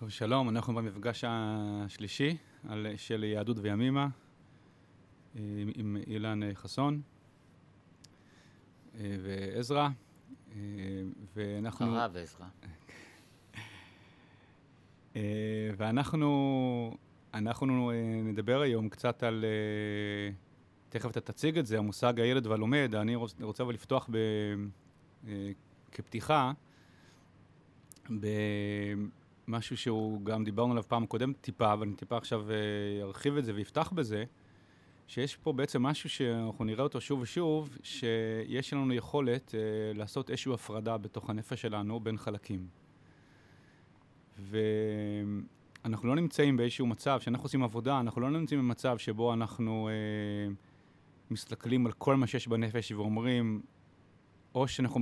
טוב, שלום, אנחנו במפגש השלישי של יהדות וימימה עם אילן חסון ועזרא, ואנחנו... הרב עזרא. ואנחנו נדבר היום קצת על... תכף אתה תציג את זה, המושג הילד והלומד. אני רוצה אבל לפתוח כפתיחה במשהו שהוא גם דיברנו עליו פעם קודם טיפה, אבל אני טיפה עכשיו ארחיב את זה ויפתח בזה, שיש פה בעצם משהו שאנחנו נראה אותו שוב ושוב, שיש לנו יכולת לעשות איזושהי הפרדה בתוך הנפש שלנו בין חלקים. ואנחנו לא נמצאים באיזשהו מצב, שאנחנו עושים עבודה, אנחנו לא נמצאים במצב שבו אנחנו מסתכלים על כל מה שיש בנפש ואומרים, או שאנחנו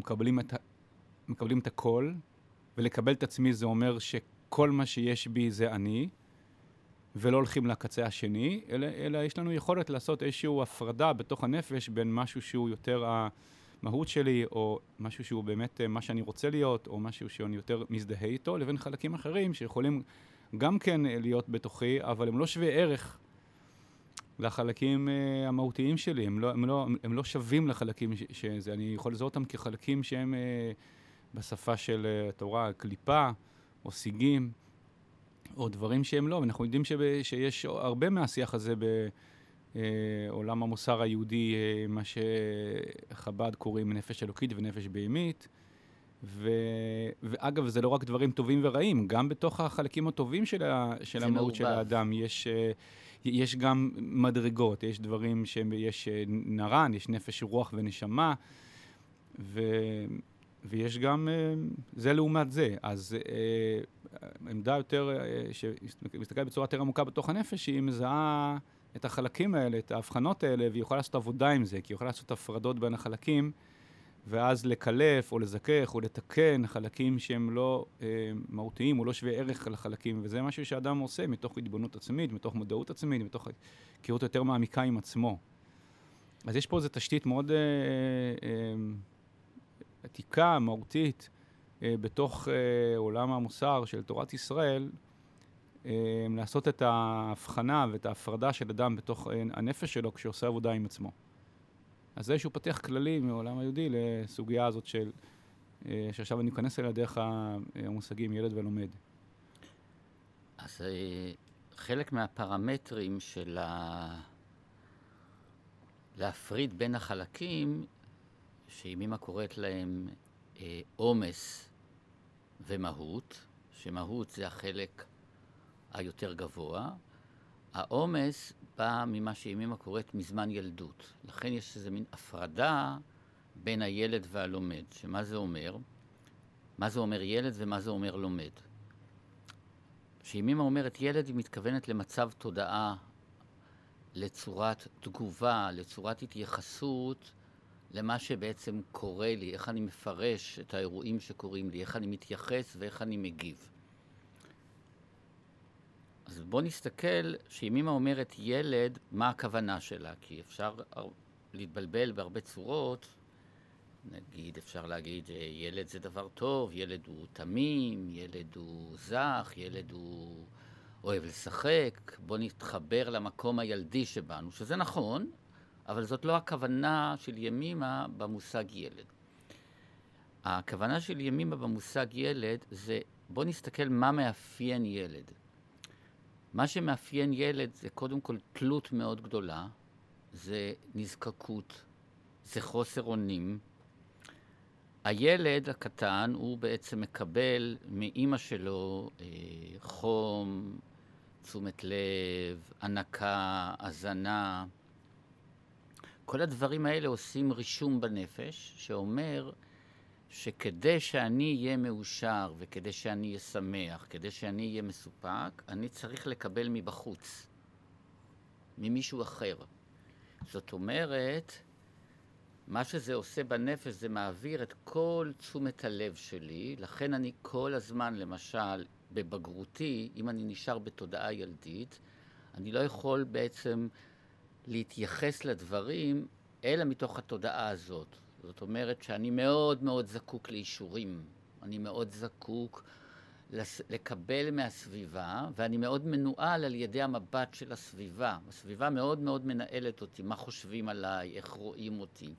מקבלים את הכל, ולקבל את עצמי זה אומר שכל מה שיש בי זה אני, ולא הולכים לקצה השני, אלא יש לנו יכולת לעשות איזשהו הפרדה בתוך הנפש בין משהו שהוא יותר המהות שלי, או משהו שהוא באמת מה שאני רוצה להיות, או משהו שאני יותר מזדהה איתו, לבין חלקים אחרים שיכולים גם כן להיות בתוכי, אבל הם לא שווה ערך לחלקים המהותיים שלי, הם לא שווים לחלקים שזה, אני יכול לזהות אותם כחלקים שהם בשפה של התורה, קליפה, או שיגים, או דברים שהם לא. אנחנו יודעים שיש הרבה מהשיח הזה בעולם המוסר היהודי, מה שחב"ד קוראים נפש אלוקית ונפש בהמית, ואגב, זה לא רק דברים טובים ורעים, גם בתוך החלקים הטובים של המהות של האדם, יש גם מדרגות, יש דברים שיש נרן, יש נפש רוח ונשמה, ויש גם זה לעומת זה. אז עמדה יותר, שמסתכלת בצורה יותר עמוקה בתוך הנפש, היא מזהה את החלקים האלה, את ההבחנות האלה, והיא יכולה לעשות עבודה עם זה, כי היא יכולה לעשות הפרדות בין החלקים, ואז לקלף או לזכך או לתקן חלקים שהם לא מהותיים או לא שווה ערך לחלקים, וזה משהו שאדם עושה מתוך התבוננות עצמית, מתוך מודעות עצמית, מתוך הכירות יותר מעמיקה עם עצמו. אז יש פה איזו תשתית מאוד עתיקה, מהותית, בתוך עולם המוסר של תורת ישראל, לעשות את ההבחנה ואת ההפרדה של אדם בתוך הנפש שלו כשעושה עבודה עם עצמו. אז זה שהוא פתח כללי מעולם היהודי לסוגיה הזאת של, שעכשיו אני אכנס אליה דרך המושגים ילד ולומד. אז חלק מהפרמטרים של להפריד בין החלקים, שימימה קוראת להם אומס ומהות, שמהות זה החלק היותר גבוה, העומס בא ממה שימימה קוראת מזמן ילדות. לכן יש איזו מין הפרדה בין הילד והלומד. שמה זה אומר? מה זה אומר ילד ומה זה אומר לומד? שימימה אומרת ילד, היא מתכוונת למצב תודעה, לצורת תגובה, לצורת התייחסות, למה שבעצם קורה לי, איך אני מפרש את האירועים שקורים לי, איך אני מתייחס ואיך אני מגיב. אז בוא נסתכל שימימה אומרת ילד, מה הכוונה שלה, כי אפשר להתבלבל בהרבה צורות. נגיד, אפשר להגיד ילד זה דבר טוב, ילד הוא תמים, ילד הוא זך, ילד הוא אוהב לשחק. בוא נתחבר למקום הילדי שבנו, שזה נכון, אבל זאת לא הכוונה של ימימה במושג ילד. הכוונה של ימימה במושג ילד זה, בוא נסתכל מה מאפיין ילד. מה שמאפיין ילד זה קודם כל תלות מאוד גדולה, זה נזקקות, זה חוסר אונים. הילד הקטן הוא בעצם מקבל מאמא שלו חום, תשומת לב, ענקה, הזנה. כל הדברים האלה עושים רישום בנפש שאומר שכדי שאני אהיה מאושר וכדי שאני אהיה שמח, כדי שאני אהיה מסופק, אני צריך לקבל מבחוץ, ממישהו אחר. זאת אומרת, מה שזה עושה בנפש זה מעביר את כל תשומת הלב שלי, לכן אני כל הזמן, למשל, בבגרותי, אם אני נשאר בתודעה ילדית, אני לא יכול בעצם להתייחס לדברים אלא מתוך התודעה הזאת. זאת אומרת שאני מאוד מאוד זקוק לאישורים, אני מאוד זקוק לקבל מהסביבה, ואני מאוד מנועל על ידי המבט של הסביבה. הסביבה מאוד מאוד מנהלת אותי, מה חושבים עליי, איך רואים אותי.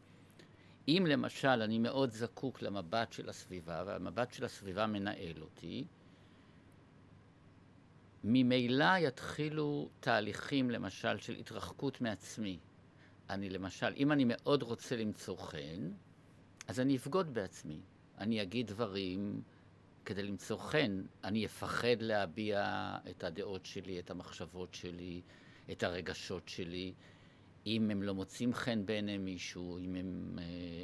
אם למשל אני מאוד זקוק למבט של הסביבה, והמבט של הסביבה מנהל אותי, ממילא יתחילו תהליכים למשל של התרחקות מעצמי. אני למשל, אם אני מאוד רוצה למצוא חן, אז אני אפגוד בעצמי. אני אגיד דברים כדי למצוא חן. אני אפחד להביע את הדעות שלי, את המחשבות שלי, את הרגשות שלי. אם הם לא מוצאים חן בעיניהם מישהו, אם הם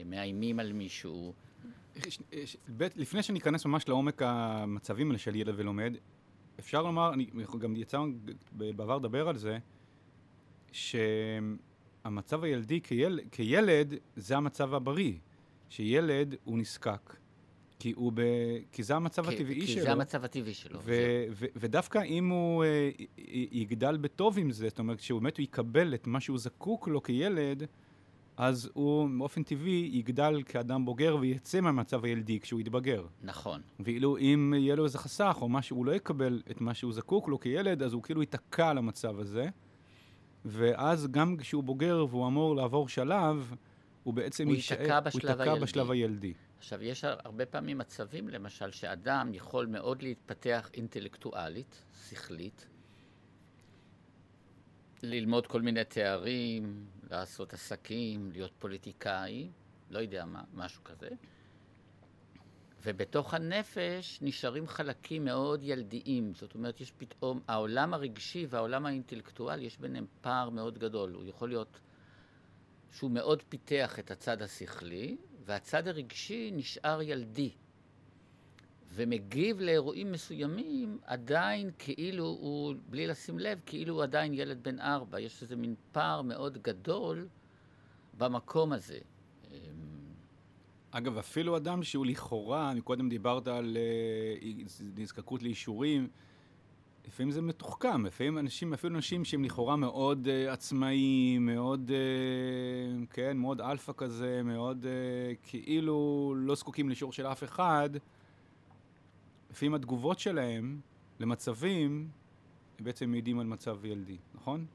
מאיימים על מישהו. לפני שניכנס ממש לעומק המצבים האלה של ילד ולומד, אפשר לומר, אני גם יצא בעבר לדבר על זה, שהמצב הילדי כילד זה המצב הבריא, שילד הוא נזקק, כי זה המצב הטבעי שלו. כי זה המצב הטבעי שלו. ודווקא אם הוא יגדל בטוב עם זה, זאת אומרת, כשהוא באמת יקבל את מה שהוא זקוק לו כילד, אז הוא באופן טבעי יגדל כאדם בוגר ויצא מהמצב הילדי כשהוא יתבגר. נכון. ואילו אם יהיה לו איזה חסך או משהו, הוא לא יקבל את מה שהוא זקוק לו כילד, אז הוא כאילו ייתקע על המצב הזה. ואז גם כשהוא בוגר והוא אמור לעבור שלב, הוא בעצם ייתקע בשלב הילדי. עכשיו, יש הרבה פעמים מצבים, למשל, שאדם יכול מאוד להתפתח אינטלקטואלית, שכלית, ללמוד כל מיני תארים, לעשות עסקים, להיות פוליטיקאי, לא יודע מה, משהו כזה. ובתוך הנפש נשארים חלקים מאוד ילדיים. זאת אומרת, יש פתאום, העולם הרגשי והעולם האינטלקטואלי, יש ביניהם פער מאוד גדול. הוא יכול להיות שהוא מאוד פיתח את הצד השכלי, והצד הרגשי נשאר ילדי. ומגיב לאירועים מסוימים, עדיין כאילו הוא, בלי לשים לב, כאילו הוא עדיין ילד בן 4. יש איזה מין פער מאוד גדול במקום הזה. אגב, אפילו אדם שהוא לכאורה, מקודם דיברת על נזקקות לאישורים, לפעמים זה מתוחכם, לפעמים אנשים, אפילו אנשים שהם לכאורה מאוד עצמאיים, מאוד, כן, מאוד אלפא כזה, מאוד כאילו לא זקוקים לאישור של אף אחד, לפעמים התגובות שלהם למצבים בעצם מעידים על מצב ילדי, נכון?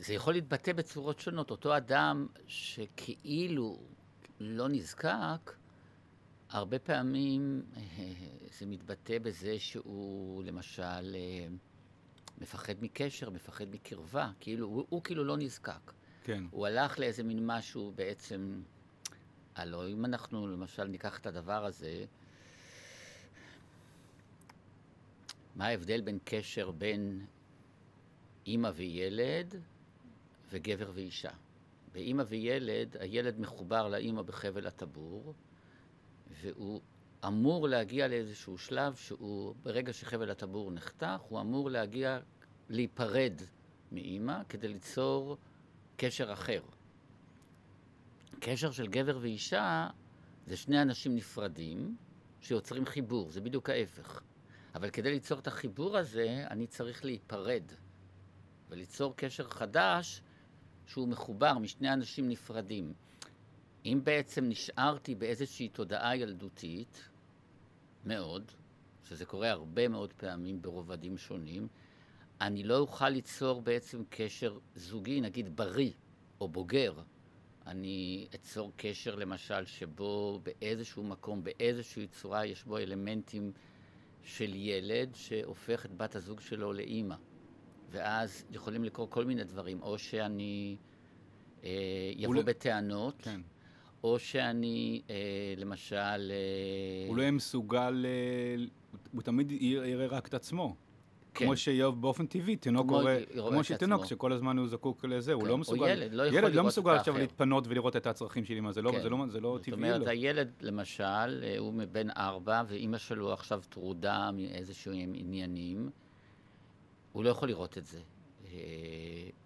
זה יכול להתבטא בצורות שונות. אותו אדם שכאילו לא נזקק, הרבה פעמים זה מתבטא בזה שהוא למשל מפחד מקשר, מפחד מקרבה, כאילו, הוא כאילו לא נזקק. כן. הוא הלך לאיזה מין משהו בעצם, הלוא אם אנחנו למשל ניקח את הדבר הזה, מה ההבדל בין קשר בין אימא וילד וגבר ואישה? באימא וילד, הילד מחובר לאימא בחבל הטבור, והוא אמור להגיע לאיזשהו שלב שהוא, ברגע שחבל הטבור נחתך, הוא אמור להגיע, להיפרד מאימא כדי ליצור קשר אחר. קשר של גבר ואישה זה שני אנשים נפרדים שיוצרים חיבור, זה בדיוק ההפך. אבל כדי ליצור את החיבור הזה, אני צריך להיפרד וליצור קשר חדש שהוא מחובר משני אנשים נפרדים. אם בעצם נשארתי באיזושהי תודעה ילדותית, מאוד, שזה קורה הרבה מאוד פעמים ברובדים שונים, אני לא אוכל ליצור בעצם קשר זוגי, נגיד בריא או בוגר. אני אצור קשר למשל שבו באיזשהו מקום, באיזושהי צורה, יש בו אלמנטים של ילד שהופך את בת הזוג שלו לאימא. ואז יכולים לקרוא כל מיני דברים, או שאני יבוא בטענות, כן. או שאני, למשל... הוא לא מסוגל, הוא תמיד יראה רק את עצמו. כן. כמו שיוב באופן טבעי, תינוק הורא, כמו שתינוק, שכל הזמן הוא זקוק לזה, כן. הוא לא מסוגל... ילד לא, ילד לא מסוגל עכשיו להתפנות ולראות את הצרכים שלי, מה זה לא, כן. זה לא, זה לא טבעי. זאת אומרת, לא. הילד, למשל, הוא בן 4, ואמא שלו עכשיו טרודה מאיזשהו עניינים, הוא לא יכול לראות את זה.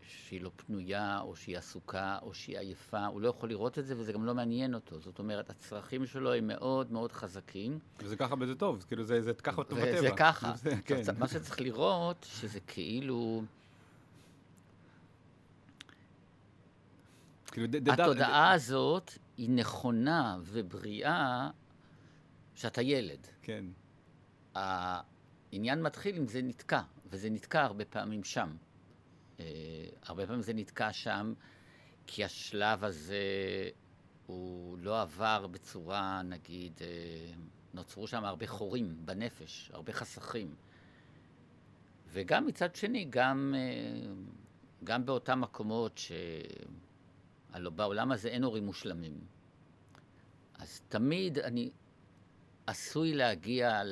שהיא לא פנויה, או שהיא עסוקה, או שהיא עייפה, הוא לא יכול לראות את זה, וזה גם לא מעניין אותו. זאת אומרת, הצרכים שלו הם מאוד מאוד חזקים. וזה ככה בזה טוב, כאילו זה ככה טוב בטבע. זה ככה. מה שצריך לראות, שזה כאילו... התודעה הזאת היא נכונה ובריאה, שאתה ילד. כן. העניין מתחיל אם זה נתקע, וזה נתקע הרבה פעמים שם. הרבה פעמים זה נתקע שם, כי השלב הזה הוא לא עבר בצורה, נגיד, נוצרו שם הרבה חורים בנפש, הרבה חסכים. וגם מצד שני, גם באותם מקומות שהלא בעולם הזה אין הורים מושלמים. אז תמיד אני עשוי להגיע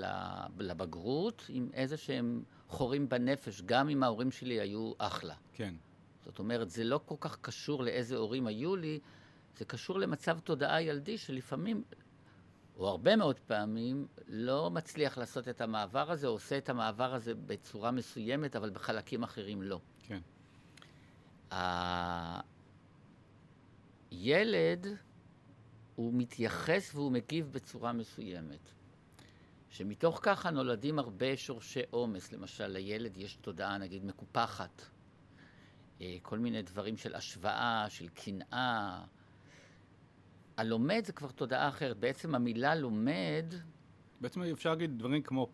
לבגרות עם איזה שהם חורים בנפש, גם אם ההורים שלי היו אחלה. כן. זאת אומרת, זה לא כל כך קשור לאיזה הורים היו לי, זה קשור למצב תודעה ילדי שלפעמים, או הרבה מאוד פעמים, לא מצליח לעשות את המעבר הזה, או עושה את המעבר הזה בצורה מסוימת, אבל בחלקים אחרים לא. כן. הילד הוא מתייחס והוא מגיב בצורה מסוימת. שמתוך ככה נולדים הרבה שורשי אומץ. למשל, לילד יש תודעה, נגיד, מקופחת. כל מיני דברים של השוואה, של קנאה. הלומד זה כבר תודעה אחרת. בעצם המילה לומד... בעצם אפשר להגיד דברים כמו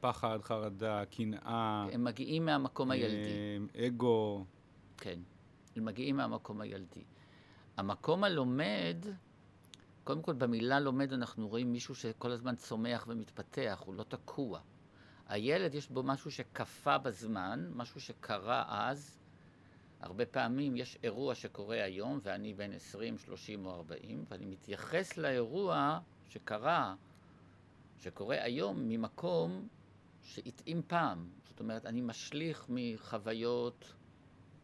פחד, חרדה, קנאה... הם מגיעים מהמקום הילדי. אגו. כן, הם מגיעים מהמקום הילדי. המקום הלומד... קודם כל, במילה לומד אנחנו רואים מישהו שכל הזמן צומח ומתפתח, הוא לא תקוע. הילד יש בו משהו שקפה בזמן, משהו שקרה אז. הרבה פעמים יש אירוע שקורה היום, ואני בין 20, 30 או 40, ואני מתייחס לאירוע שקורה היום ממקום שהתאים פעם. זאת אומרת, אני משליך מחוויות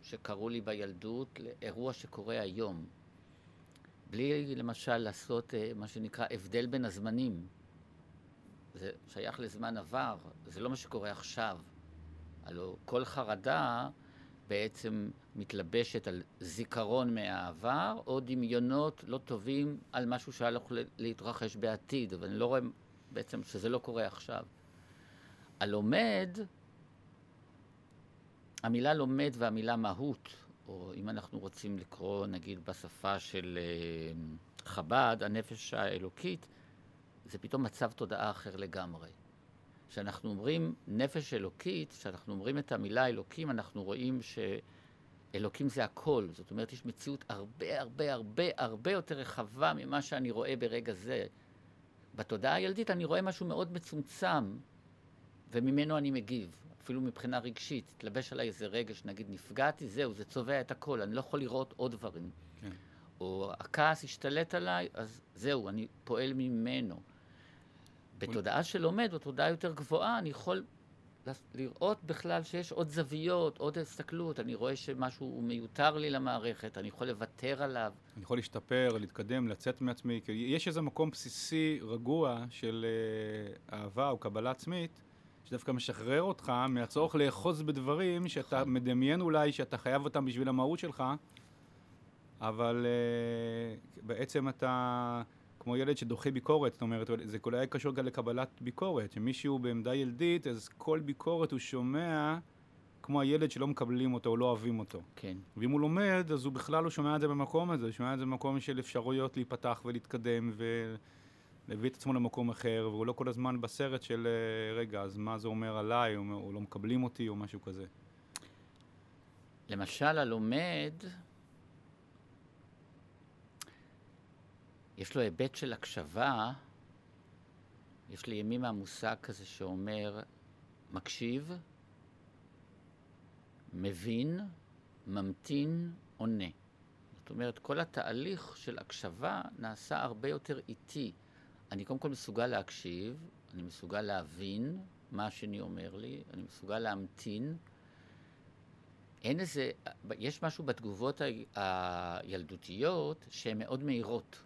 שקרו לי בילדות לאירוע שקורה היום. בלי למשל לעשות מה שנקרא הבדל בין הזמנים. זה שייך לזמן עבר, זה לא מה שקורה עכשיו. הלוא כל חרדה בעצם מתלבשת על זיכרון מהעבר, או דמיונות לא טובים על משהו שהלך להתרחש בעתיד, אבל אני לא רואה בעצם שזה לא קורה עכשיו. הלומד, המילה לומד והמילה מהות, או אם אנחנו רוצים לקרוא, נגיד, בשפה של חב"ד, הנפש האלוקית, זה פתאום מצב תודעה אחר לגמרי. כשאנחנו אומרים נפש אלוקית, כשאנחנו אומרים את המילה אלוקים, אנחנו רואים שאלוקים זה הכל. זאת אומרת, יש מציאות הרבה, הרבה, הרבה, הרבה יותר רחבה ממה שאני רואה ברגע זה. בתודעה הילדית אני רואה משהו מאוד מצומצם, וממנו אני מגיב. אפילו מבחינה רגשית, תלבש עליי איזה רגש, נגיד נפגעתי, זהו, זה צובע את הכל, אני לא יכול לראות עוד דברים. כן. או הכעס השתלט עליי, אז זהו, אני פועל ממנו. בתודעה שלומד, בתודעה יותר גבוהה, אני יכול לראות בכלל שיש עוד זוויות, עוד הסתכלות, אני רואה שמשהו הוא מיותר לי למערכת, אני יכול לוותר עליו. אני יכול להשתפר, להתקדם, לצאת מעצמי, כי יש איזה מקום בסיסי רגוע של אהבה או קבלה עצמית, שדווקא משחרר אותך מהצורך לאחוז בדברים שאתה מדמיין אולי שאתה חייב אותם בשביל המהות שלך, אבל בעצם אתה כמו ילד שדוחה ביקורת, זאת אומרת, זה כולי קשור גם לקבלת ביקורת, שמישהו בעמדה ילדית, אז כל ביקורת הוא שומע כמו הילד שלא מקבלים אותו או לא אוהבים אותו. כן. ואם הוא לומד, אז הוא בכלל לא שומע את זה במקום הזה, הוא שומע את זה במקום של אפשרויות להיפתח ולהתקדם ו... להביא את עצמו למקום אחר, והוא לא כל הזמן בסרט של רגע, אז מה זה אומר עליי, או לא מקבלים אותי, או משהו כזה. למשל, הלומד, יש לו היבט של הקשבה, יש לי ימימה מושג כזה שאומר, מקשיב, מבין, ממתין, עונה. זאת אומרת, כל התהליך של הקשבה נעשה הרבה יותר איטי. אני קודם כל מסוגל להקשיב, אני מסוגל להבין מה השני אומר לי, אני מסוגל להמתין. אין איזה, יש משהו בתגובות הילדותיות שהן מאוד מהירות.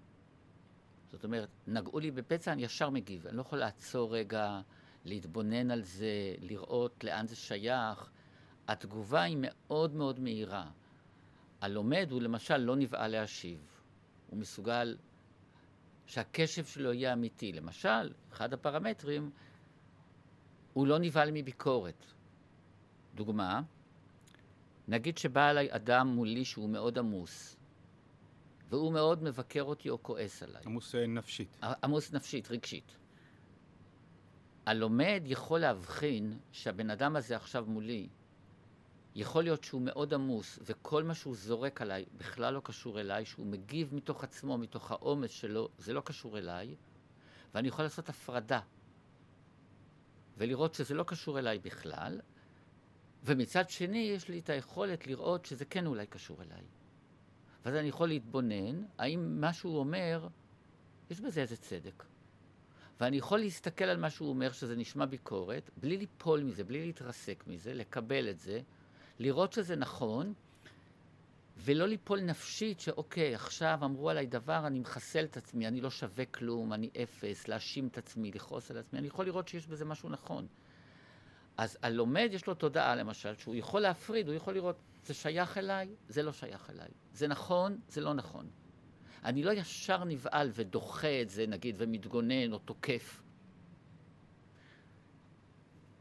זאת אומרת, נגעו לי בפצע, אני ישר מגיב. אני לא יכול לעצור רגע, להתבונן על זה, לראות לאן זה שייך. התגובה היא מאוד מאוד מהירה. הלומד הוא למשל לא נבעה להשיב. הוא מסוגל... שהקשב שלו יהיה אמיתי. למשל, אחד הפרמטרים, הוא לא נבהל מביקורת. דוגמה, נגיד שבא עליי אדם מולי שהוא מאוד עמוס, והוא מאוד מבקר אותי או כועס עליי. עמוס נפשית. עמוס נפשית, רגשית. הלומד יכול להבחין שהבן אדם הזה עכשיו מולי, יכול להיות שהוא מאוד עמוס, וכל מה שהוא זורק עליי בכלל לא קשור אליי, שהוא מגיב מתוך עצמו, מתוך העומס שלו, זה לא קשור אליי, ואני יכול לעשות הפרדה, ולראות שזה לא קשור אליי בכלל, ומצד שני יש לי את היכולת לראות שזה כן אולי קשור אליי. ואז אני יכול להתבונן, האם מה שהוא אומר, יש בזה איזה צדק. ואני יכול להסתכל על מה שהוא אומר, שזה נשמע ביקורת, בלי ליפול מזה, בלי להתרסק מזה, לקבל את זה, לראות שזה נכון, ולא ליפול נפשית שאוקיי, עכשיו אמרו עליי דבר, אני מחסל את עצמי, אני לא שווה כלום, אני אפס, להאשים את עצמי, לכעוס על עצמי, אני יכול לראות שיש בזה משהו נכון. אז הלומד יש לו תודעה למשל, שהוא יכול להפריד, הוא יכול לראות, זה שייך אליי, זה לא שייך אליי, זה נכון, זה לא נכון. אני לא ישר נבעל ודוחה את זה, נגיד, ומתגונן או תוקף.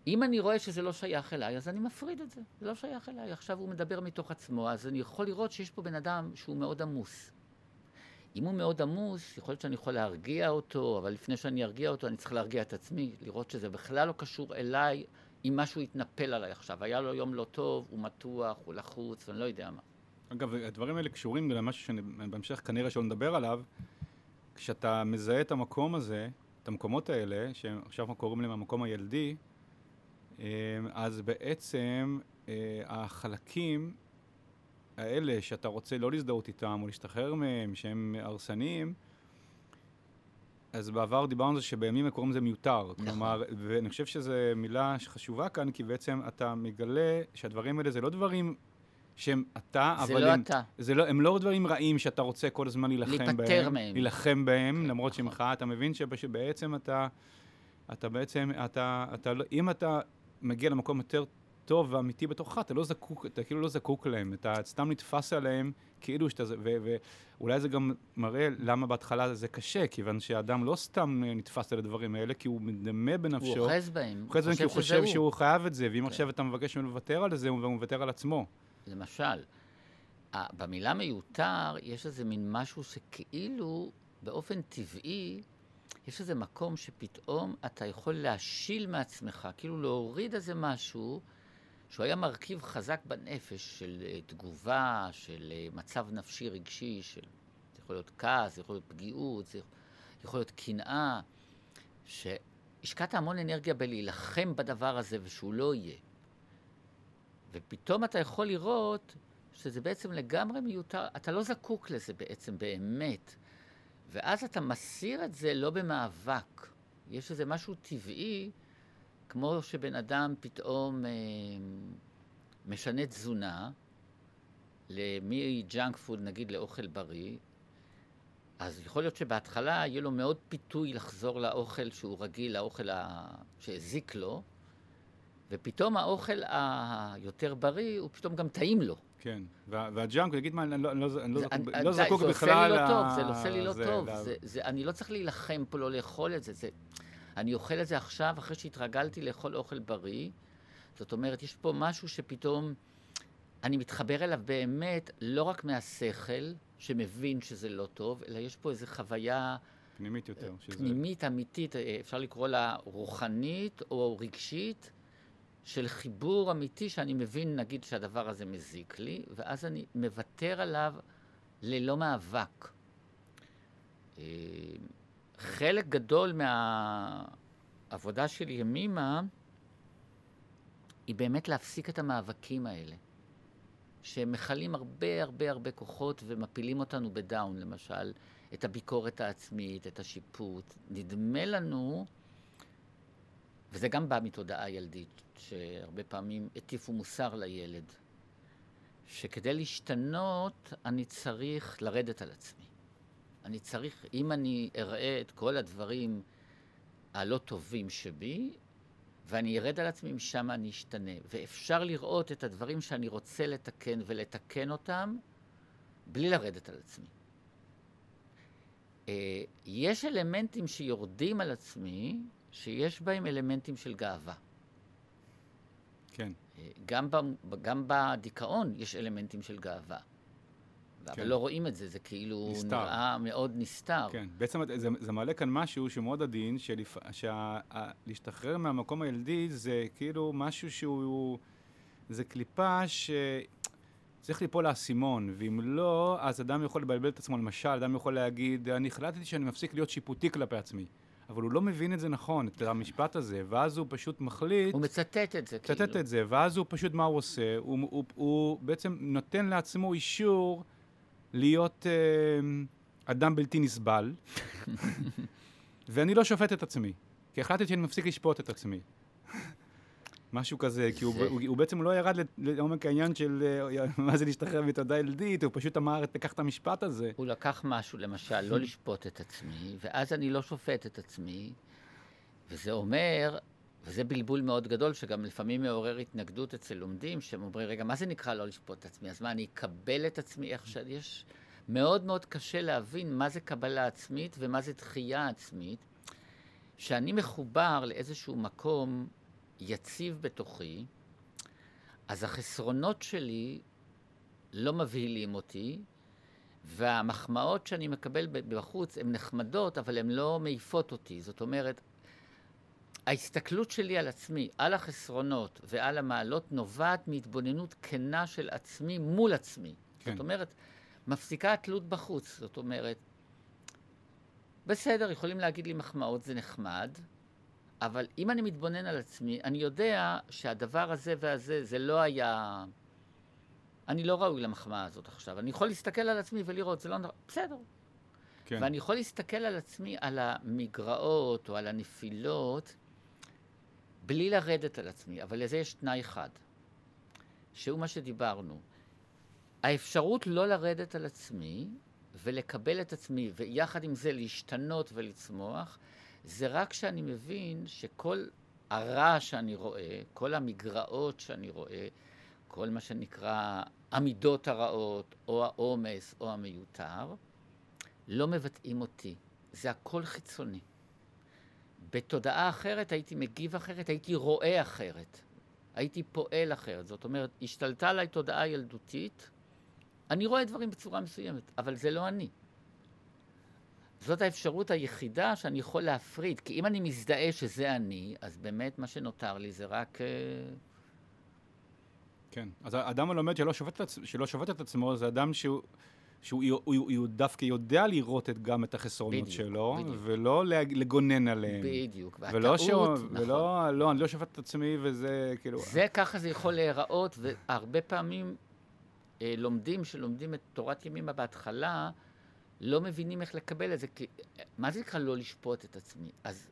אם אני רואה שזה לא שייך אליי, אז אני מפריד את זה. זה לא שייך אליי. עכשיו הוא מדבר מתוך עצמו, אז אני יכול לראות שיש פה בן אדם שהוא מאוד עמוס. אם הוא מאוד עמוס, יכול להיות שאני יכול להרגיע אותו, אבל לפני שאני ארגיע אותו, אני צריך להרגיע את עצמי, לראות שזה בכלל לא קשור אליי, אם משהו יתנפל עליי עכשיו. היה לו יום לא טוב, הוא מתוח, הוא לחוץ, ואני לא יודע מה. אגב, הדברים האלה קשורים למשהו שבהמשך כנראה שלא נדבר עליו. כשאתה מזהה את המקום הזה, את המקומות האלה, שעכשיו קוראים להם המקום הילדי, אז בעצם החלקים האלה שאתה רוצה לא להזדהות איתם או להשתחרר מהם, שהם הרסניים, אז בעבר דיברנו על זה שבימים קוראים זה מיותר. כלומר, ואני חושב שזו מילה חשובה כאן, כי בעצם אתה מגלה שהדברים האלה זה לא דברים שהם אתה, אבל לא הם, אתה. זה לא, הם לא דברים רעים שאתה רוצה כל הזמן להילחם בהם, okay. למרות שמך, אתה מבין שבעצם אתה, אם אתה מגיע למקום יותר טוב ואמיתי בתוכך, אתה כאילו לא זקוק להם, אתה סתם נתפס עליהם, כאילו שאתה, ואולי זה גם מראה למה בהתחלה זה קשה, כיוון שהאדם לא סתם נתפס על הדברים האלה, כי הוא מדמה בנפשו. הוא אוחז בהם. הוא אוחז בהם כי הוא חושב שהוא חייב את זה, ואם עכשיו אתה מבקש ממנו לוותר על זה, הוא מוותר על עצמו. למשל, במילה מיותר יש איזה מין משהו שכאילו באופן טבעי, יש איזה מקום שפתאום אתה יכול להשיל מעצמך, כאילו להוריד איזה משהו שהוא היה מרכיב חזק בנפש של תגובה, של מצב נפשי רגשי, של זה יכול להיות כעס, זה יכול להיות פגיעות, זה יכול להיות קנאה, שהשקעת המון אנרגיה בלהילחם בדבר הזה ושהוא לא יהיה. ופתאום אתה יכול לראות שזה בעצם לגמרי מיותר, אתה לא זקוק לזה בעצם באמת. ואז אתה מסיר את זה לא במאבק. יש איזה משהו טבעי, כמו שבן אדם פתאום משנה תזונה, למי ג'אנק פוד נגיד לאוכל בריא, אז יכול להיות שבהתחלה יהיה לו מאוד פיתוי לחזור לאוכל שהוא רגיל, לאוכל שהזיק לו, ופתאום האוכל היותר בריא הוא פתאום גם טעים לו. כן, והג'אנק, נגיד מה, אני לא זקוק בכלל... זה עושה לי לא טוב, אני לא צריך להילחם פה, לא לאכול את זה. אני אוכל את זה עכשיו, אחרי שהתרגלתי לאכול אוכל בריא, זאת אומרת, יש פה משהו שפתאום אני מתחבר אליו באמת, לא רק מהשכל, שמבין שזה לא טוב, אלא יש פה איזו חוויה... פנימית יותר. פנימית, אמיתית, אפשר לקרוא לה רוחנית או רגשית, של חיבור אמיתי שאני מבין, נגיד, שהדבר הזה מזיק לי, ואז אני מוותר עליו ללא מאבק. חלק גדול מהעבודה של ימימה היא באמת להפסיק את המאבקים האלה, שמחלים הרבה הרבה הרבה כוחות ומפילים אותנו בדאון, למשל, את הביקורת העצמית, את השיפוט. נדמה לנו, וזה גם בא מתודעה ילדית, שהרבה פעמים הטיפו מוסר לילד, שכדי להשתנות אני צריך לרדת על עצמי. אני צריך, אם אני אראה את כל הדברים הלא טובים שבי, ואני ארד על עצמי, משם אני אשתנה. ואפשר לראות את הדברים שאני רוצה לתקן ולתקן אותם, בלי לרדת על עצמי. יש אלמנטים שיורדים על עצמי, שיש בהם אלמנטים של גאווה. כן. גם בדיכאון יש אלמנטים של גאווה. אבל לא רואים את זה, זה כאילו נראה מאוד נסתר. כן, בעצם זה מעלה כאן משהו שמאוד עדין, שלהשתחרר מהמקום הילדי זה כאילו משהו שהוא, זה קליפה שצריך ליפול לאסימון, ואם לא, אז אדם יכול לבלבל את עצמו, למשל, אדם יכול להגיד, אני החלטתי שאני מפסיק להיות שיפוטי כלפי עצמי. אבל הוא לא מבין את זה נכון, את המשפט הזה, ואז הוא פשוט מחליט... הוא מצטט את זה, כאילו. מצטט את זה, ואז הוא פשוט, מה הוא עושה? הוא בעצם נותן לעצמו אישור להיות אדם בלתי נסבל, ואני לא שופט את עצמי, כי החלטתי שאני מפסיק לשפוט את עצמי. משהו כזה, כי הוא בעצם לא ירד לעומק העניין של מה זה להשתחרר מתודעה ילדית, הוא פשוט אמר, לקח את המשפט הזה. הוא לקח משהו, למשל, לא לשפוט את עצמי, ואז אני לא שופט את עצמי, וזה אומר, וזה בלבול מאוד גדול, שגם לפעמים מעורר התנגדות אצל לומדים, שהם אומרים, רגע, מה זה נקרא לא לשפוט את עצמי? אז מה, אני אקבל את עצמי איך שאני יש? מאוד מאוד קשה להבין מה זה קבלה עצמית ומה זה דחייה עצמית, שאני מחובר לאיזשהו מקום יציב בתוכי, אז החסרונות שלי לא מבהילים אותי, והמחמאות שאני מקבל בחוץ הן נחמדות, אבל הן לא מעיפות אותי. זאת אומרת, ההסתכלות שלי על עצמי, על החסרונות ועל המעלות, נובעת מהתבוננות כנה של עצמי מול עצמי. כן. זאת אומרת, מפסיקה התלות בחוץ. זאת אומרת, בסדר, יכולים להגיד לי מחמאות, זה נחמד, אבל אם אני מתבונן על עצמי, אני יודע שהדבר הזה והזה, זה לא היה... אני לא ראוי למחמאה הזאת עכשיו. אני יכול להסתכל על עצמי ולראות, זה לא... בסדר. כן. ואני יכול להסתכל על עצמי, על המגרעות או על הנפילות, בלי לרדת על עצמי. אבל לזה יש תנאי אחד, שהוא מה שדיברנו. האפשרות לא לרדת על עצמי ולקבל את עצמי, ויחד עם זה להשתנות ולצמוח, זה רק שאני מבין שכל הרע שאני רואה, כל המגרעות שאני רואה, כל מה שנקרא המידות הרעות, או העומס, או המיותר, לא מבטאים אותי. זה הכל חיצוני. בתודעה אחרת הייתי מגיב אחרת, הייתי רואה אחרת, הייתי פועל אחרת. זאת אומרת, השתלטה עליי תודעה ילדותית, אני רואה דברים בצורה מסוימת, אבל זה לא אני. זאת האפשרות היחידה שאני יכול להפריד, כי אם אני מזדהה שזה אני, אז באמת מה שנותר לי זה רק... כן, אז האדם הלומד שלא שופט את עצמו, זה אדם שהוא דווקא יודע לראות גם את החסרונות שלו, ולא לגונן עליהם. בדיוק, והטעות, נכון. לא, אני לא שופט את עצמי, וזה כאילו... זה ככה זה יכול להיראות, והרבה פעמים לומדים שלומדים את תורת ימימה בהתחלה, לא מבינים איך לקבל את זה, כי מה זה נקרא לא לשפוט את עצמי? אז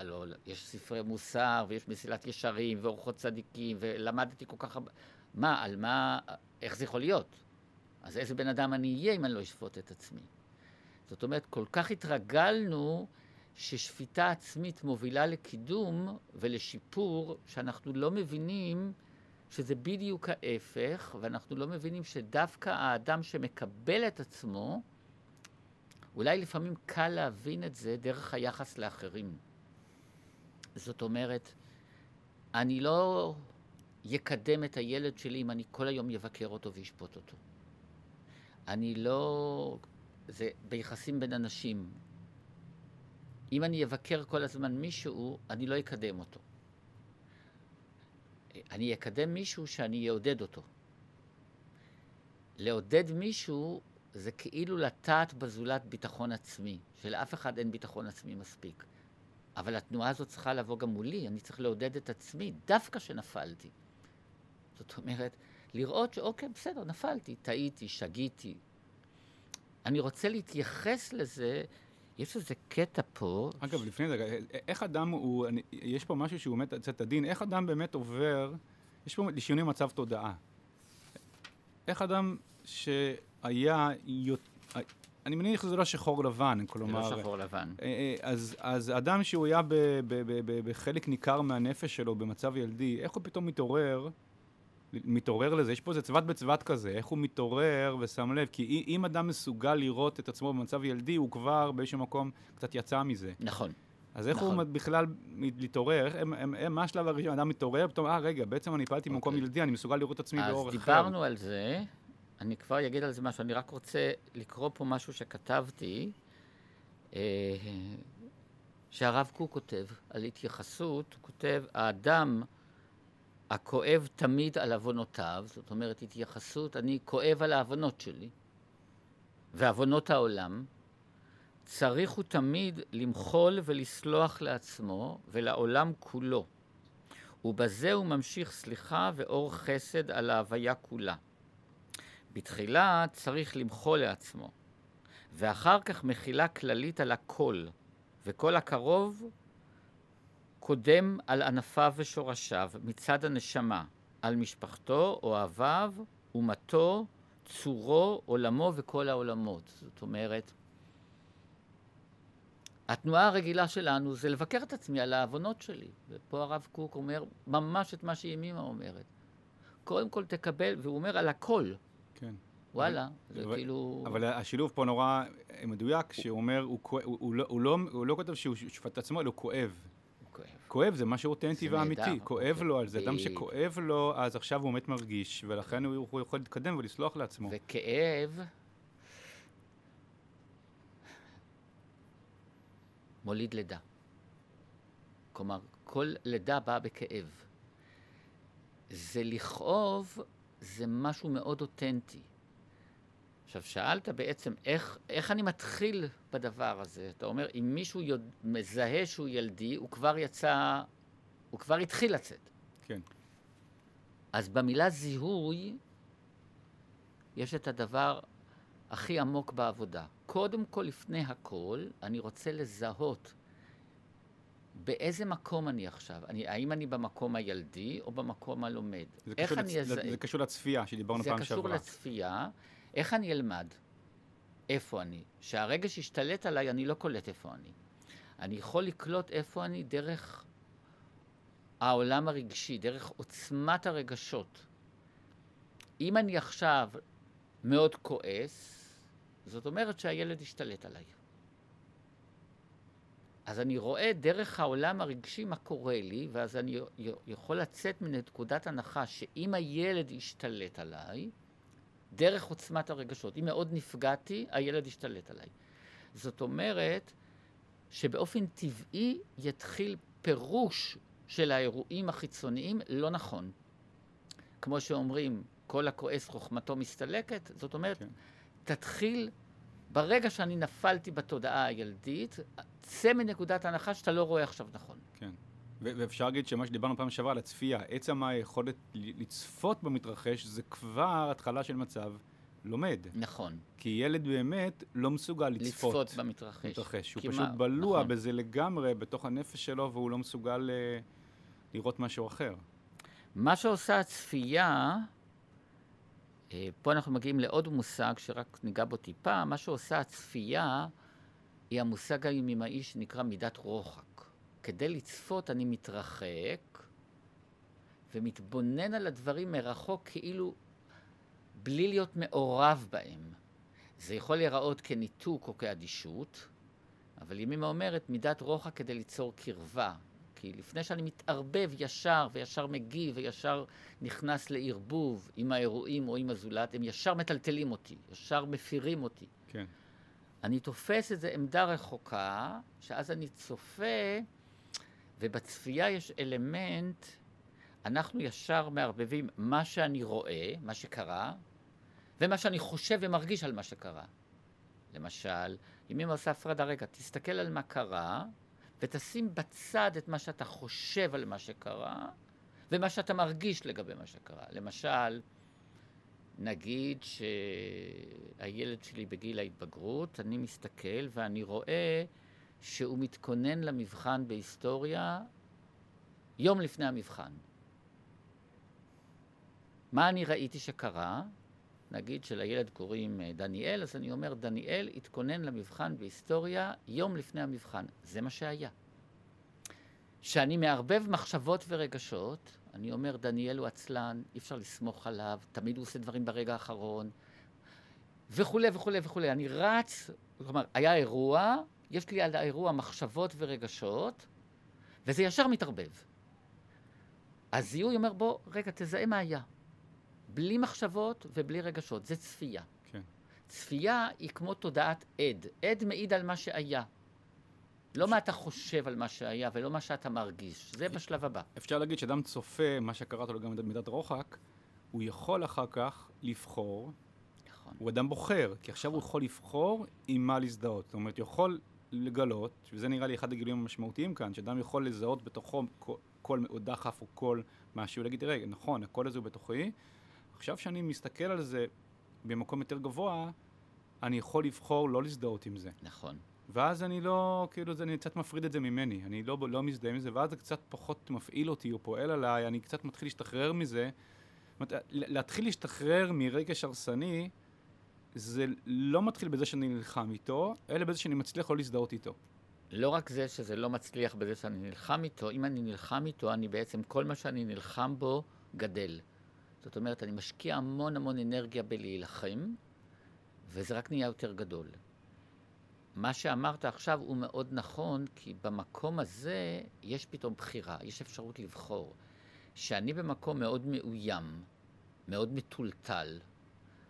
לא, יש ספרי מוסר, ויש מסילת ישרים, ואורחות צדיקים, ולמדתי כל כך... מה, על מה, איך זה יכול להיות? אז איזה בן אדם אני אהיה אם אני לא אשפוט את עצמי? זאת אומרת, כל כך התרגלנו ששפיטה עצמית מובילה לקידום ולשיפור, שאנחנו לא מבינים שזה בדיוק ההפך, ואנחנו לא מבינים שדווקא האדם שמקבל את עצמו, אולי לפעמים קל להבין את זה דרך היחס לאחרים. זאת אומרת, אני לא יקדם את הילד שלי אם אני כל היום יבקר אותו וישפוט אותו. אני לא... זה ביחסים בין אנשים. אם אני אבקר כל הזמן מישהו, אני לא אקדם אותו. אני אקדם מישהו שאני יעודד אותו. לעודד מישהו... זה כאילו לטעת בזולת ביטחון עצמי, שלאף אחד אין ביטחון עצמי מספיק. אבל התנועה הזאת צריכה לבוא גם מולי, אני צריך לעודד את עצמי, דווקא שנפלתי. זאת אומרת, לראות שאוקיי, בסדר, נפלתי, טעיתי, שגיתי. אני רוצה להתייחס לזה, יש איזה קטע פה. אגב, לפני זה, איך אדם הוא, יש פה משהו שהוא באמת צד הדין, איך אדם באמת עובר, יש פה לשינוי מצב תודעה. איך אדם ש... היה, אני מניח שזה לא שחור לבן, כלומר... לא שחור לבן. אז אדם שהוא היה בחלק ניכר מהנפש שלו, במצב ילדי, איך הוא פתאום מתעורר לזה? יש פה איזה צוות בצוות כזה, איך הוא מתעורר ושם לב? כי אם אדם מסוגל לראות את עצמו במצב ילדי, הוא כבר באיזשהו מקום קצת יצא מזה. נכון. אז איך הוא בכלל להתעורר? מה השלב הראשון? אדם מתעורר, פתאום, רגע, בעצם אני פעלתי במקום ילדי, אני מסוגל לראות את עצמי באור אחר. אז דיברנו על זה. אני כבר אגיד על זה משהו, אני רק רוצה לקרוא פה משהו שכתבתי, שהרב קוק כותב על התייחסות, הוא כותב, האדם הכואב תמיד על עוונותיו, זאת אומרת התייחסות, אני כואב על העוונות שלי, ועוונות העולם, צריך הוא תמיד למחול ולסלוח לעצמו ולעולם כולו, ובזה הוא ממשיך סליחה ואור חסד על ההוויה כולה. בתחילה צריך למחול לעצמו, ואחר כך מחילה כללית על הכל, וכל הקרוב קודם על ענפיו ושורשיו, מצד הנשמה, על משפחתו, אוהביו, אומתו, צורו, עולמו וכל העולמות. זאת אומרת, התנועה הרגילה שלנו זה לבקר את עצמי על העוונות שלי. ופה הרב קוק אומר ממש את מה שימימה אומרת. קודם כל תקבל, והוא אומר על הכל. כן. וואלה, זה כאילו... אבל השילוב פה נורא מדויק, שהוא אומר, הוא לא כותב שהוא שפט עצמו, אלא הוא כואב. כואב זה משהו אותנטי ואמיתי, כואב לו על זה. אדם שכואב לו, אז עכשיו הוא באמת מרגיש, ולכן הוא יכול להתקדם ולסלוח לעצמו. וכאב... מוליד לידה. כלומר, כל לידה באה בכאב. זה לכאוב, זה משהו מאוד אותנטי. עכשיו, שאלת בעצם איך אני מתחיל בדבר הזה? אתה אומר, אם מישהו מזהה שהוא ילדי, הוא כבר התחיל לצאת. כן. אז במילה זיהוי, יש את הדבר הכי עמוק בעבודה. קודם כל, לפני הכל, אני רוצה לזהות באיזה מקום אני עכשיו. האם אני במקום הילדי או במקום הלומד? זה קשור לצפייה שדיברנו פעם שעברה. זה קשור לצפייה. איך אני אלמד? איפה אני? שהרגע שהשתלט עליי, אני לא קולט איפה אני. אני יכול לקלוט איפה אני דרך העולם הרגשי, דרך עוצמת הרגשות. אם אני עכשיו מאוד כועס, זאת אומרת שהילד השתלט עליי. אז אני רואה דרך העולם הרגשי מה קורה לי, ואז אני יכול לצאת מנקודת הנחה שאם הילד השתלט עליי, דרך עוצמת הרגשות, אם מאוד נפגעתי, הילד השתלט עליי. זאת אומרת שבאופן טבעי יתחיל פירוש של האירועים החיצוניים לא נכון. כמו שאומרים, כל הכועס חוכמתו מסתלקת, זאת אומרת, כן. תתחיל, ברגע שאני נפלתי בתודעה הילדית, צא מנקודת ההנחה שאתה לא רואה עכשיו נכון. כן. ואפשר להגיד שמה שדיברנו פעם שעברה על הצפייה, עצם היכולת לצפות במתרחש, זה כבר התחלה של מצב לומד. נכון. כי ילד באמת לא מסוגל לצפות במתרחש. הוא פשוט בלוע בזה לגמרי בתוך הנפש שלו, והוא לא מסוגל לראות משהו אחר. מה שעושה הצפייה... פה אנחנו מגיעים לעוד מושג שרק ניגע בו טיפה. מה שעושה הצפייה היא המושג הימימאי שנקרא מידת רוחק. כדי לצפות אני מתרחק ומתבונן על הדברים מרחוק כאילו בלי להיות מעורב בהם. זה יכול להיראות כניתוק או כאדישות, אבל ימימה אומרת מידת רוחק כדי ליצור קרבה. כי לפני שאני מתערבב ישר, וישר מגיע, וישר נכנס לערבוב עם האירועים או עם הזולת, הם ישר מטלטלים אותי, ישר מפירים אותי. כן. אני תופס את זה עמדה רחוקה, שאז אני צופה, ובצפייה יש אלמנט, אנחנו ישר מערבבים מה שאני רואה, מה שקרה, ומה שאני חושב ומרגיש על מה שקרה. למשל, אם אני עושה הפרדה רגע, תסתכל על מה קרה, ותשים בצד את מה שאתה חושב על מה שקרה, ומה שאתה מרגיש לגבי מה שקרה. למשל, נגיד שהילד שלי בגיל ההתבגרות, אני מסתכל ואני רואה שהוא מתכונן למבחן בהיסטוריה יום לפני המבחן. מה אני ראיתי שקרה? נגיד שלילד קוראים דניאל, אז אני אומר, דניאל התכונן למבחן בהיסטוריה יום לפני המבחן. זה מה שהיה. שאני מערבב מחשבות ורגשות, אני אומר, דניאל הוא עצלן, אי אפשר לסמוך עליו, תמיד הוא עושה דברים ברגע האחרון, וכו' וכו' וכו'. אני רץ, כלומר, היה אירוע, יש לי על האירוע מחשבות ורגשות, וזה ישר מתערבב. אז זיהוי אומר, בוא, רגע, תזהה מה היה. בלי מחשבות ובלי רגשות. זה צפייה. כן. צפייה היא כמו תודעת עד. עד מעיד על מה שהיה. לא מה אתה חושב על מה שהיה, ולא מה שאתה מרגיש. זה בשלב הבא. אפשר להגיד שאדם צופה, מה שקראת לו גם מידת רוחק, הוא יכול אחר כך לבחור. נכון. הוא אדם בוחר, כי עכשיו הוא יכול לבחור עם מה להזדהות. זאת אומרת, יכול לגלות, וזה נראה לי אחד הגילויים המשמעותיים כאן, שאדם יכול לזהות בתוכו כל דחף או כל משהו, להגיד, רגע, נכון, הכל הזה הוא בתוכי. עכשיו שאני מסתכל על זה במקום יותר גבוה, אני יכול לבחור לא להזדהות עם זה. נכון. ואז אני לא, כאילו, אני קצת מפריד את זה ממני, אני לא מזדהה עם זה, ואז זה קצת פחות מפעיל אותי או פועל עליי, אני קצת מתחיל להשתחרר מזה. להתחיל להשתחרר מרגש הרסני, זה לא מתחיל בזה שאני נלחם איתו, אלא בזה שאני מצליח לא להזדהות איתו. לא רק זה שזה לא מצליח בזה שאני נלחם איתו, אם אני נלחם איתו, אני בעצם, כל מה שאני נלחם בו גדל. זאת אומרת, אני משקיע המון המון אנרגיה בלהילחם, וזה רק נהיה יותר גדול. מה שאמרת עכשיו הוא מאוד נכון, כי במקום הזה יש פתאום בחירה, יש אפשרות לבחור. שאני במקום מאוד מאוים, מאוד מטולטל,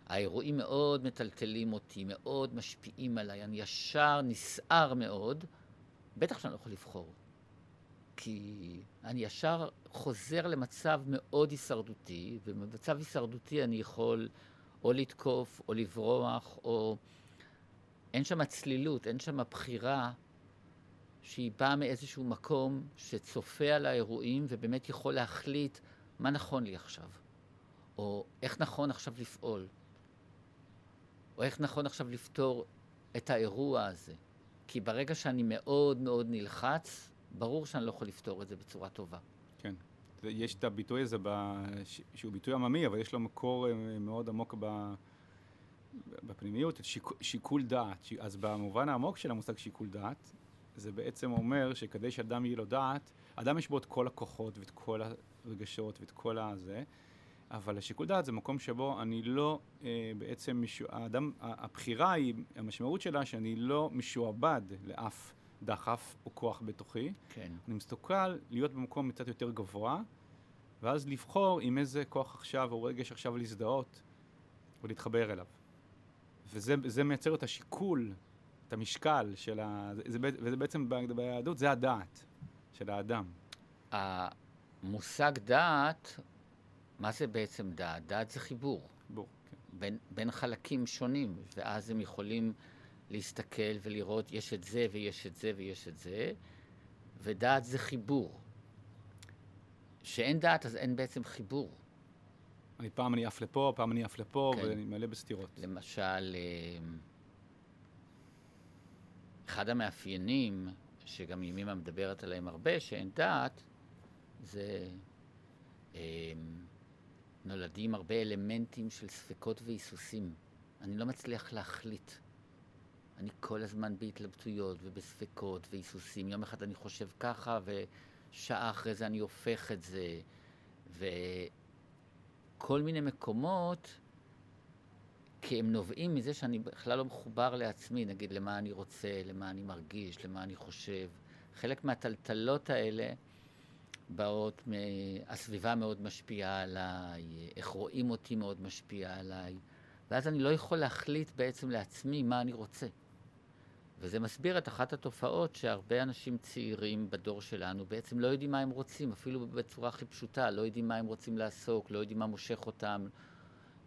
האירועים מאוד מטלטלים אותי, מאוד משפיעים עליי, אני ישר נסער מאוד, בטח שאני לא יכול לבחור. כי אני ישר חוזר למצב מאוד הישרדותי, ובמצב הישרדותי אני יכול או לתקוף, או לברוח, או... אין שם הצלילות, אין שם הבחירה שהיא באה מאיזשהו מקום שצופה על האירועים ובאמת יכול להחליט מה נכון לי עכשיו, או איך נכון עכשיו לפעול, או איך נכון עכשיו לפתור את האירוע הזה. כי ברגע שאני מאוד מאוד נלחץ, ברור שאני לא יכול לפתור את זה בצורה טובה. כן, יש את הביטוי הזה שהוא ביטוי עממי, אבל יש לו מקור מאוד עמוק בפנימיות, שיקול דעת. אז במובן העמוק של המושג שיקול דעת, זה בעצם אומר שכדי שאדם יהיה לו דעת, אדם יש בו את כל הכוחות ואת כל הרגשות ואת כל הזה, אבל השיקול דעת זה מקום שבו אני לא בעצם, הבחירה היא, המשמעות שלה שאני לא משועבד לאף דחף או כוח בתוכי. כן. אני מסתכל להיות במקום קצת יותר גבוה, ואז לבחור עם איזה כוח עכשיו או רגש עכשיו להזדהות ולהתחבר אליו. וזה מייצר את השיקול, את המשקל של ה... וזה בעצם ביהדות, זה הדעת של האדם. המושג דעת, מה זה בעצם דעת? דעת זה חיבור. חיבור, כן. בין חלקים שונים, ואז הם יכולים להסתכל ולראות יש את זה ויש את זה ויש את זה, ודעת זה חיבור. שאין דעת אז אין בעצם חיבור. פעם אני אף לפה, פעם אני אף לפה, כן. ואני מלא בסתירות. למשל, אחד המאפיינים, שגם ימימה מדברת עליהם הרבה, שאין דעת, זה נולדים הרבה אלמנטים של ספקות והיסוסים. אני לא מצליח להחליט. אני כל הזמן בהתלבטויות ובספקות והיסוסים. יום אחד אני חושב ככה, ושעה אחרי זה אני הופך את זה, כל מיני מקומות, כי הם נובעים מזה שאני בכלל לא מחובר לעצמי, נגיד למה אני רוצה, למה אני מרגיש, למה אני חושב. חלק מהטלטלות האלה באות הסביבה מאוד משפיעה עליי, איך רואים אותי מאוד משפיעה עליי, ואז אני לא יכול להחליט בעצם לעצמי מה אני רוצה. וזה מסביר את אחת התופעות שהרבה אנשים צעירים בדור שלנו בעצם לא יודעים מה הם רוצים, אפילו בצורה הכי פשוטה, לא יודעים מה הם רוצים לעסוק, לא יודעים מה מושך אותם,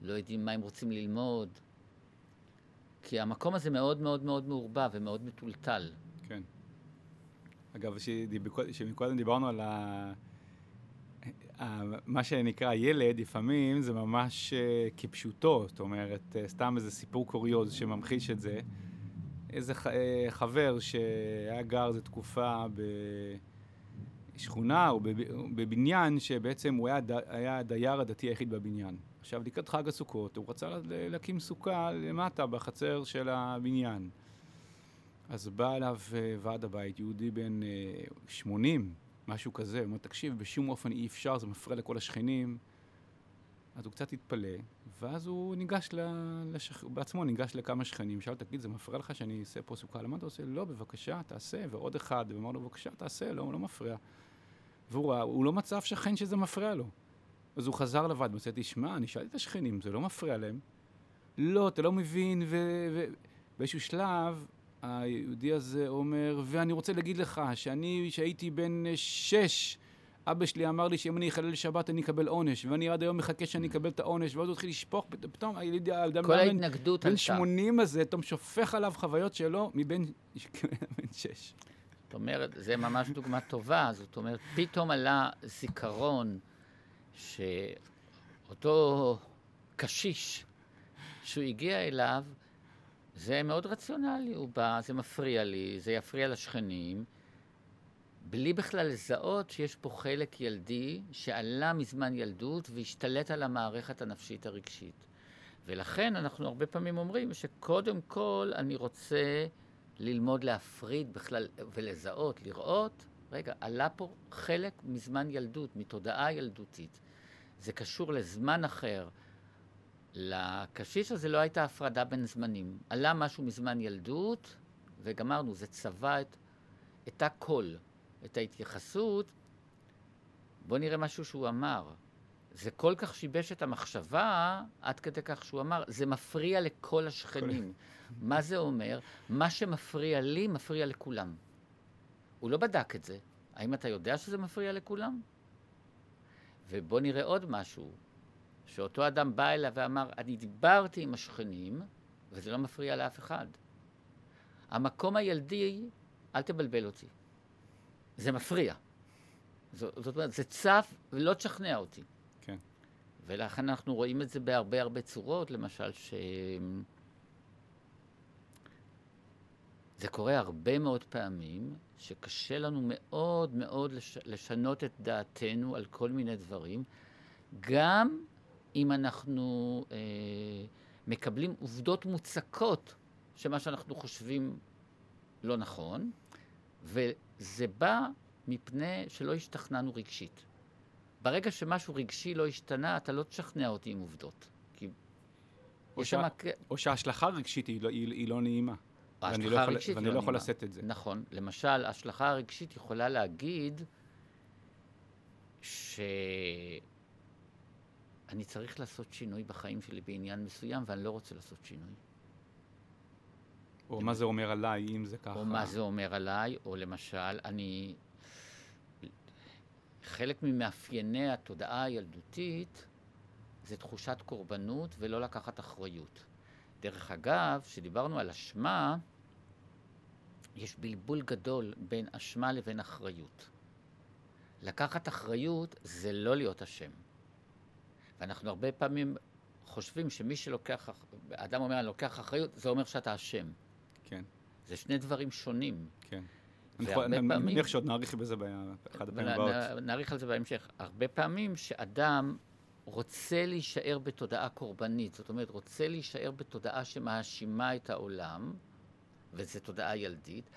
לא יודעים מה הם רוצים ללמוד. כי המקום הזה מאוד מאוד מאוד מעורבב ומאוד מטולטל. כן. אגב, שמקודם דיברנו על מה שנקרא ילד, לפעמים זה ממש כפשוטו, זאת אומרת, סתם איזה סיפור קוריוז שממחיש את זה. איזה חבר שהיה גר זו תקופה בשכונה או בבניין, שבעצם הוא היה הדייר הדתי היחיד בבניין. עכשיו, לקראת חג הסוכות, הוא רצה להקים סוכה למטה בחצר של הבניין. אז בא אליו ועד הבית, יהודי בן 80, משהו כזה. הוא אומר, תקשיב, בשום אופן אי אפשר, זה מפריע לכל השכנים. אז הוא קצת התפלא, ואז הוא ניגש בעצמו ניגש לכמה שכנים, שאל, תגיד, זה מפריע לך שאני אעשה פה סוכה? למה אתה עושה? לא, בבקשה, תעשה. ועוד אחד, ואמר לו, בבקשה, תעשה. לא, הוא לא מפריע. והוא לא מצא אף שכן שזה מפריע לו. אז הוא חזר לבד, בצאתי, שמע, אני שאלתי את השכנים, זה לא מפריע להם. לא, אתה לא מבין, ובאיזשהו שלב, היהודי הזה אומר, ואני רוצה להגיד לך, שהייתי בן 6, אבא שלי אמר לי שאם אני אחלל שבת אני אקבל עונש, ואני עד היום מחכה שאני אקבל את העונש, ואז הוא התחיל לשפוך, פתאום, כל ההתנגדות עלתה. בן 80 הזה, פתאום שופך עליו חוויות שלו מבין 6. זאת אומרת, זה ממש דוגמה טובה, זאת אומרת, פתאום עלה זיכרון שאותו קשיש שהוא הגיע אליו, זה מאוד רציונלי, הוא בא, זה מפריע לי, זה יפריע לשכנים, בלי בכלל לזהות שיש פה חלק ילדי שעלה מזמן ילדות והשתלט על המערכת הנפשית הרגשית. ולכן אנחנו הרבה פעמים אומרים שקודם כל אני רוצה ללמוד להפריד בכלל ולזהות, לראות, רגע, עלה פה חלק מזמן ילדות, מתודעה ילדותית. זה קשור לזמן אחר. לקשיש הזה לא הייתה הפרדה בין זמנים. עלה משהו מזמן ילדות, וגמרנו, זה צבע את הכל, את ההתייחסות. בוא נראה משהו שהוא אמר. זה כל כך שיבש את המחשבה, עד כדי כך שהוא אמר, זה מפריע לכל השכנים. מה זה אומר? מה שמפריע לי, מפריע לכולם. הוא לא בדק את זה. האם אתה יודע שזה מפריע לכולם? ובוא נראה עוד משהו, שאותו אדם בא אליו ואמר, אני דיברתי עם השכנים, וזה לא מפריע לאף אחד. המקום הילדי, אל תבלבל אותי. זה מפריע. זאת אומרת, זה צף ולא תשכנע אותי. כן. ולכן אנחנו רואים את זה בהרבה הרבה צורות, למשל זה קורה הרבה מאוד פעמים, שקשה לנו מאוד מאוד לשנות את דעתנו על כל מיני דברים, גם אם אנחנו מקבלים עובדות מוצקות שמה שאנחנו חושבים לא נכון, וזה בא מפני שלא השתכנענו רגשית. ברגע שמשהו רגשי לא השתנה, אתה לא תשכנע אותי עם עובדות. או שההשלכה הרגשית היא לא נעימה. ואני לא יכול לשאת את זה. נכון. למשל, ההשלכה הרגשית יכולה להגיד שאני צריך לעשות שינוי בחיים שלי בעניין מסוים, ואני לא רוצה לעשות שינוי. או מה זה אומר עליי, אם זה ככה. או מה זה אומר עליי, או למשל, חלק ממאפייני התודעה הילדותית זה תחושת קורבנות ולא לקחת אחריות. דרך אגב, שדיברנו על אשמה, יש בלבול גדול בין אשמה לבין אחריות. לקחת אחריות זה לא להיות אשם. ואנחנו הרבה פעמים חושבים שמי שלוקח, אדם אומר, אני לוקח אחריות, זה אומר שאתה אשם. כן. זה שני דברים שונים. כן. אני מניח שעוד נעריך בזה באחד הפעמים הבאות. נעריך על זה בהמשך. הרבה פעמים שאדם רוצה להישאר בתודעה קורבנית, זאת אומרת, רוצה להישאר בתודעה שמאשימה את העולם, וזו תודעה ילדית,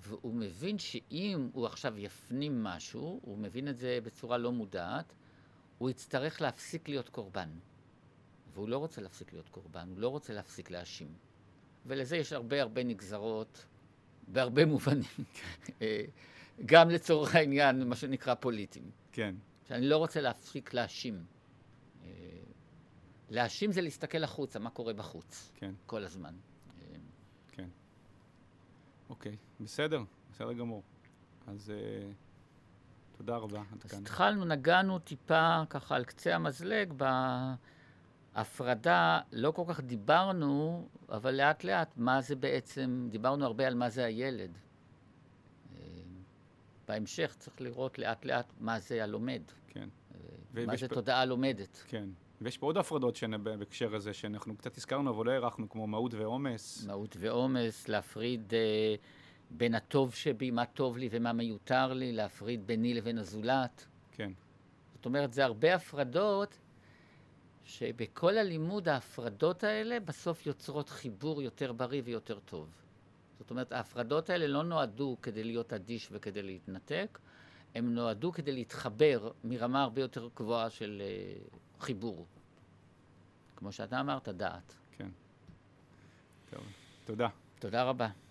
והוא מבין שאם הוא עכשיו יפנים משהו, הוא מבין את זה בצורה לא מודעת, הוא יצטרך להפסיק להיות קורבן. והוא לא רוצה להפסיק להיות קורבן, הוא לא רוצה להפסיק להאשים. ולזה יש הרבה הרבה נגזרות, בהרבה מובנים, גם לצורך העניין, מה שנקרא פוליטיים. כן. שאני לא רוצה להפסיק להאשים. להאשים זה להסתכל החוצה, מה קורה בחוץ. כן. כל הזמן. כן. אוקיי, בסדר, בסדר גמור. אז תודה רבה. אז התחלנו, נגענו טיפה ככה על קצה המזלג הפרדה, לא כל כך דיברנו, אבל לאט לאט, מה זה בעצם, דיברנו הרבה על מה זה הילד. בהמשך צריך לראות לאט לאט מה זה הלומד. כן. מה זה תודעה לומדת. כן. ויש פה עוד הפרדות בהקשר הזה, שאנחנו קצת הזכרנו, אבל לא ערכנו, כמו מהות ועומס. מהות ועומס, להפריד בין הטוב שבי, מה טוב לי ומה מיותר לי, להפריד ביני לבין הזולת. כן. זאת אומרת, זה הרבה הפרדות, שבכל הלימוד ההפרדות האלה בסוף יוצרות חיבור יותר בריא ויותר טוב. זאת אומרת, ההפרדות האלה לא נועדו כדי להיות אדיש וכדי להתנתק, הם נועדו כדי להתחבר מרמה הרבה יותר גבוהה של חיבור. כמו שאתה אמרת, דעת. כן. טוב. תודה. תודה רבה.